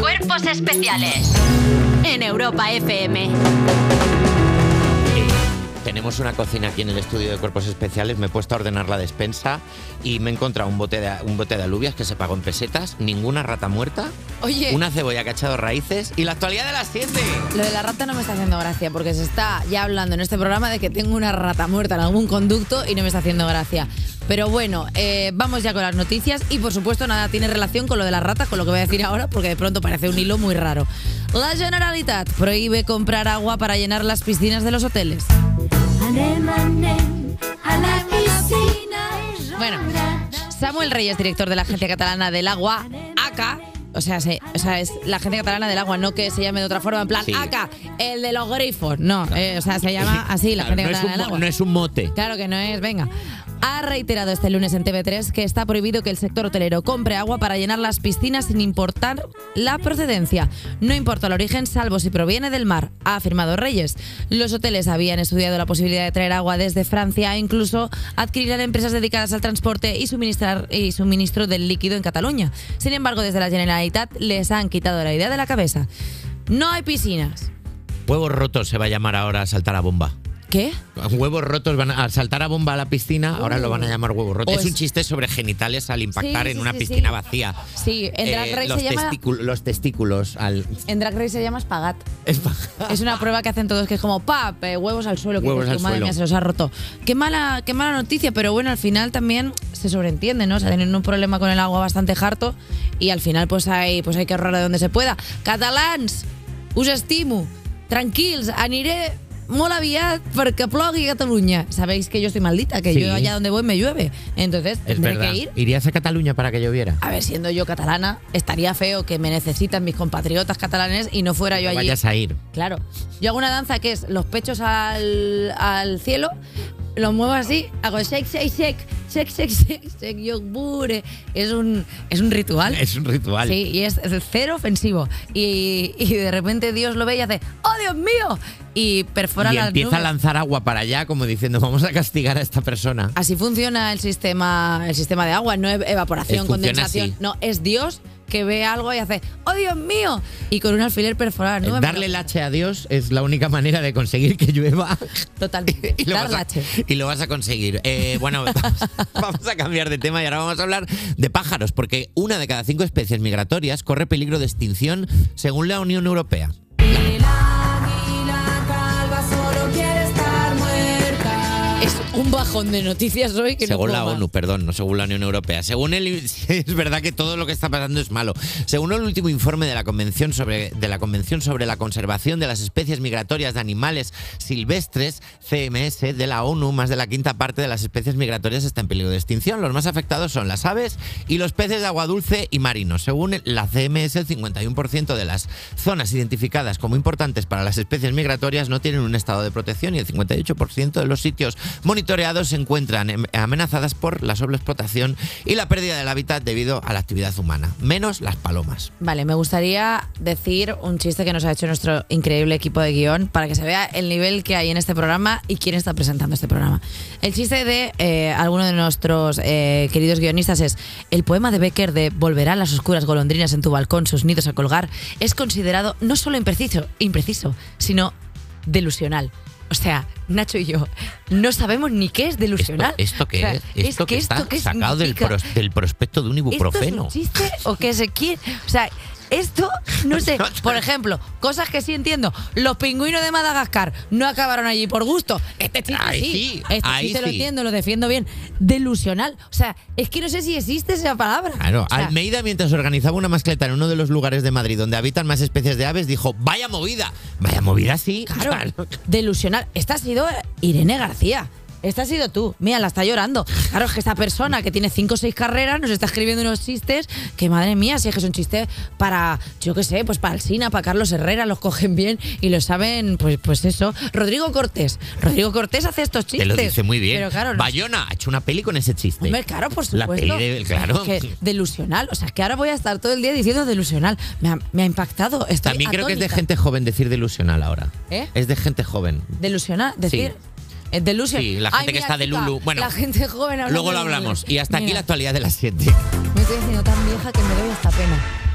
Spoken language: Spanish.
Cuerpos Especiales en Europa FM. Tenemos una cocina aquí en el estudio de Cuerpos Especiales. Me he puesto a ordenar la despensa y me he encontrado un bote de alubias que se pagó en pesetas, ninguna rata muerta, oye, una cebolla que ha echado raíces y la actualidad de las 7. Lo de la rata no me está haciendo gracia porque se está ya hablando en este programa de que tengo una rata muerta en algún conducto y no me está haciendo gracia. Pero bueno, vamos ya con las noticias y por supuesto nada tiene relación con lo de las ratas, con lo que voy a decir ahora, porque de pronto parece un hilo muy raro. La Generalitat prohíbe comprar agua para llenar las piscinas de los hoteles. A la piscina es bueno, Samuel Reyes, director de la Agencia Catalana del Agua, ACA. O sea, es la Agencia Catalana del Agua, no que se llame de otra forma, en plan, sí. ACA, el de los grifos. No, claro. O sea, se llama así la Agencia Catalana del Agua. No es un mote. Claro que no es, venga. Ha reiterado este lunes en TV3 que está prohibido que el sector hotelero compre agua para llenar las piscinas sin importar la procedencia. No importa el origen, salvo si proviene del mar, ha afirmado Reyes. Los hoteles habían estudiado la posibilidad de traer agua desde Francia e incluso adquirir empresas dedicadas al transporte y suministro del líquido en Cataluña. Sin embargo, desde la Generalitat les han quitado la idea de la cabeza. No hay piscinas. Huevos rotos se va a llamar ahora a saltar a bomba. ¿Qué? Huevos rotos, van a saltar a bomba a la piscina, ahora lo van a llamar huevos rotos. Es un chiste sobre genitales al impactar en una piscina vacía. Sí, en Drag Race se llama... Los testículos al... En Drag Race se llama espagat. Es una prueba que hacen todos, que es como ¡pap! Huevos al suelo, que huevos al madre suelo. Mía, se los ha roto. Qué mala noticia, pero bueno, al final también se sobreentiende, ¿no? O sea, tienen un problema con el agua bastante harto y al final pues hay que ahorrar de donde se pueda. Catalans, us estimo, tranquils, aniré... Mola aviat porque plogui Cataluña. Sabéis que yo estoy maldita, que sí. Yo allá donde voy me llueve. Entonces tendré que ir. ¿Irías a Cataluña para que lloviera? A ver, siendo yo catalana, estaría feo que me necesitan mis compatriotas catalanes y no fuera yo allí. Vayas a ir. Claro. Yo hago una danza que es los pechos al cielo, los muevo así, hago shake, shake, shake, shake, shake, shake, shake, yogure. Es un ritual. Es un ritual. Sí, y es cero ofensivo. Y de repente Dios lo ve y hace ¡oh, Dios mío! Y perfora las nubes. Y empieza a lanzar agua para allá como diciendo vamos a castigar a esta persona. Así funciona el sistema de agua, no evaporación, condensación. Así. No, es Dios que ve algo y hace ¡oh, Dios mío! Y con un alfiler perforar. ¿No? Darle el hache a Dios es la única manera de conseguir que llueva. Totalmente. Y lo vas a conseguir. Bueno, vamos a cambiar de tema y ahora vamos a hablar de pájaros, porque 1 de cada 5 especies migratorias corre peligro de extinción según la Unión Europea. Un bajón de noticias hoy que según no la ONU, perdón, no según la Unión Europea. Es verdad que todo lo que está pasando es malo. Según el último informe de la Convención sobre la Conservación de las Especies Migratorias de Animales Silvestres, CMS, de la ONU, más de la quinta parte de las especies migratorias está en peligro de extinción. Los más afectados son las aves y los peces de agua dulce y marinos. Según la CMS, el 51% de las zonas identificadas como importantes para las especies migratorias no tienen un estado de protección y el 58% de los sitios monitoreados se encuentran amenazadas por la sobreexplotación y la pérdida del hábitat debido a la actividad humana, menos las palomas. Vale, me gustaría decir un chiste que nos ha hecho nuestro increíble equipo de guión para que se vea el nivel que hay en este programa y quién está presentando este programa. El chiste de alguno de nuestros queridos guionistas es: el poema de Becker de Volverán las oscuras golondrinas en tu balcón, sus nidos a colgar, es considerado no solo impreciso, sino delusional. O sea, Nacho y yo no sabemos ni qué es delusional. ¿Esto qué es? ¿Esto que está sacado del prospecto de un ibuprofeno? ¿Esto es un chiste o qué se quiere? O sea, esto, no sé. Por ejemplo, cosas que sí entiendo. Los pingüinos de Madagascar no acabaron allí por gusto. Este chiste sí. Este chiste lo entiendo, lo defiendo bien. Delusional. O sea, es que no sé si existe esa palabra. Claro, Almeida, mientras organizaba una mascleta en uno de los lugares de Madrid donde habitan más especies de aves, dijo: vaya movida. Vaya movida, sí. Claro. Delusional. Esta ha sido Irene García. Esta ha sido tú. Mira, la está llorando. Claro, es que esta persona que tiene 5 o 6 carreras nos está escribiendo unos chistes que, madre mía, si es que es un chiste para, yo qué sé, pues para el Sina, para Carlos Herrera, los cogen bien y lo saben, pues eso. Rodrigo Cortés hace estos chistes. Te lo dice muy bien. Pero claro, Bayona ha hecho una peli con ese chiste. Hombre, claro, por supuesto. La peli claro. Es que delusional. O sea, que ahora voy a estar todo el día diciendo delusional. Me ha impactado. Estoy también atónita. Creo que es de gente joven decir delusional ahora. ¿Eh? Es de gente joven. Delusional, decir... Sí. Delusion. Sí, la gente que está de Lulu. Bueno, la gente joven. Luego lo hablamos. Y hasta aquí la actualidad de las 7. Me estoy diciendo tan vieja que me doy hasta pena.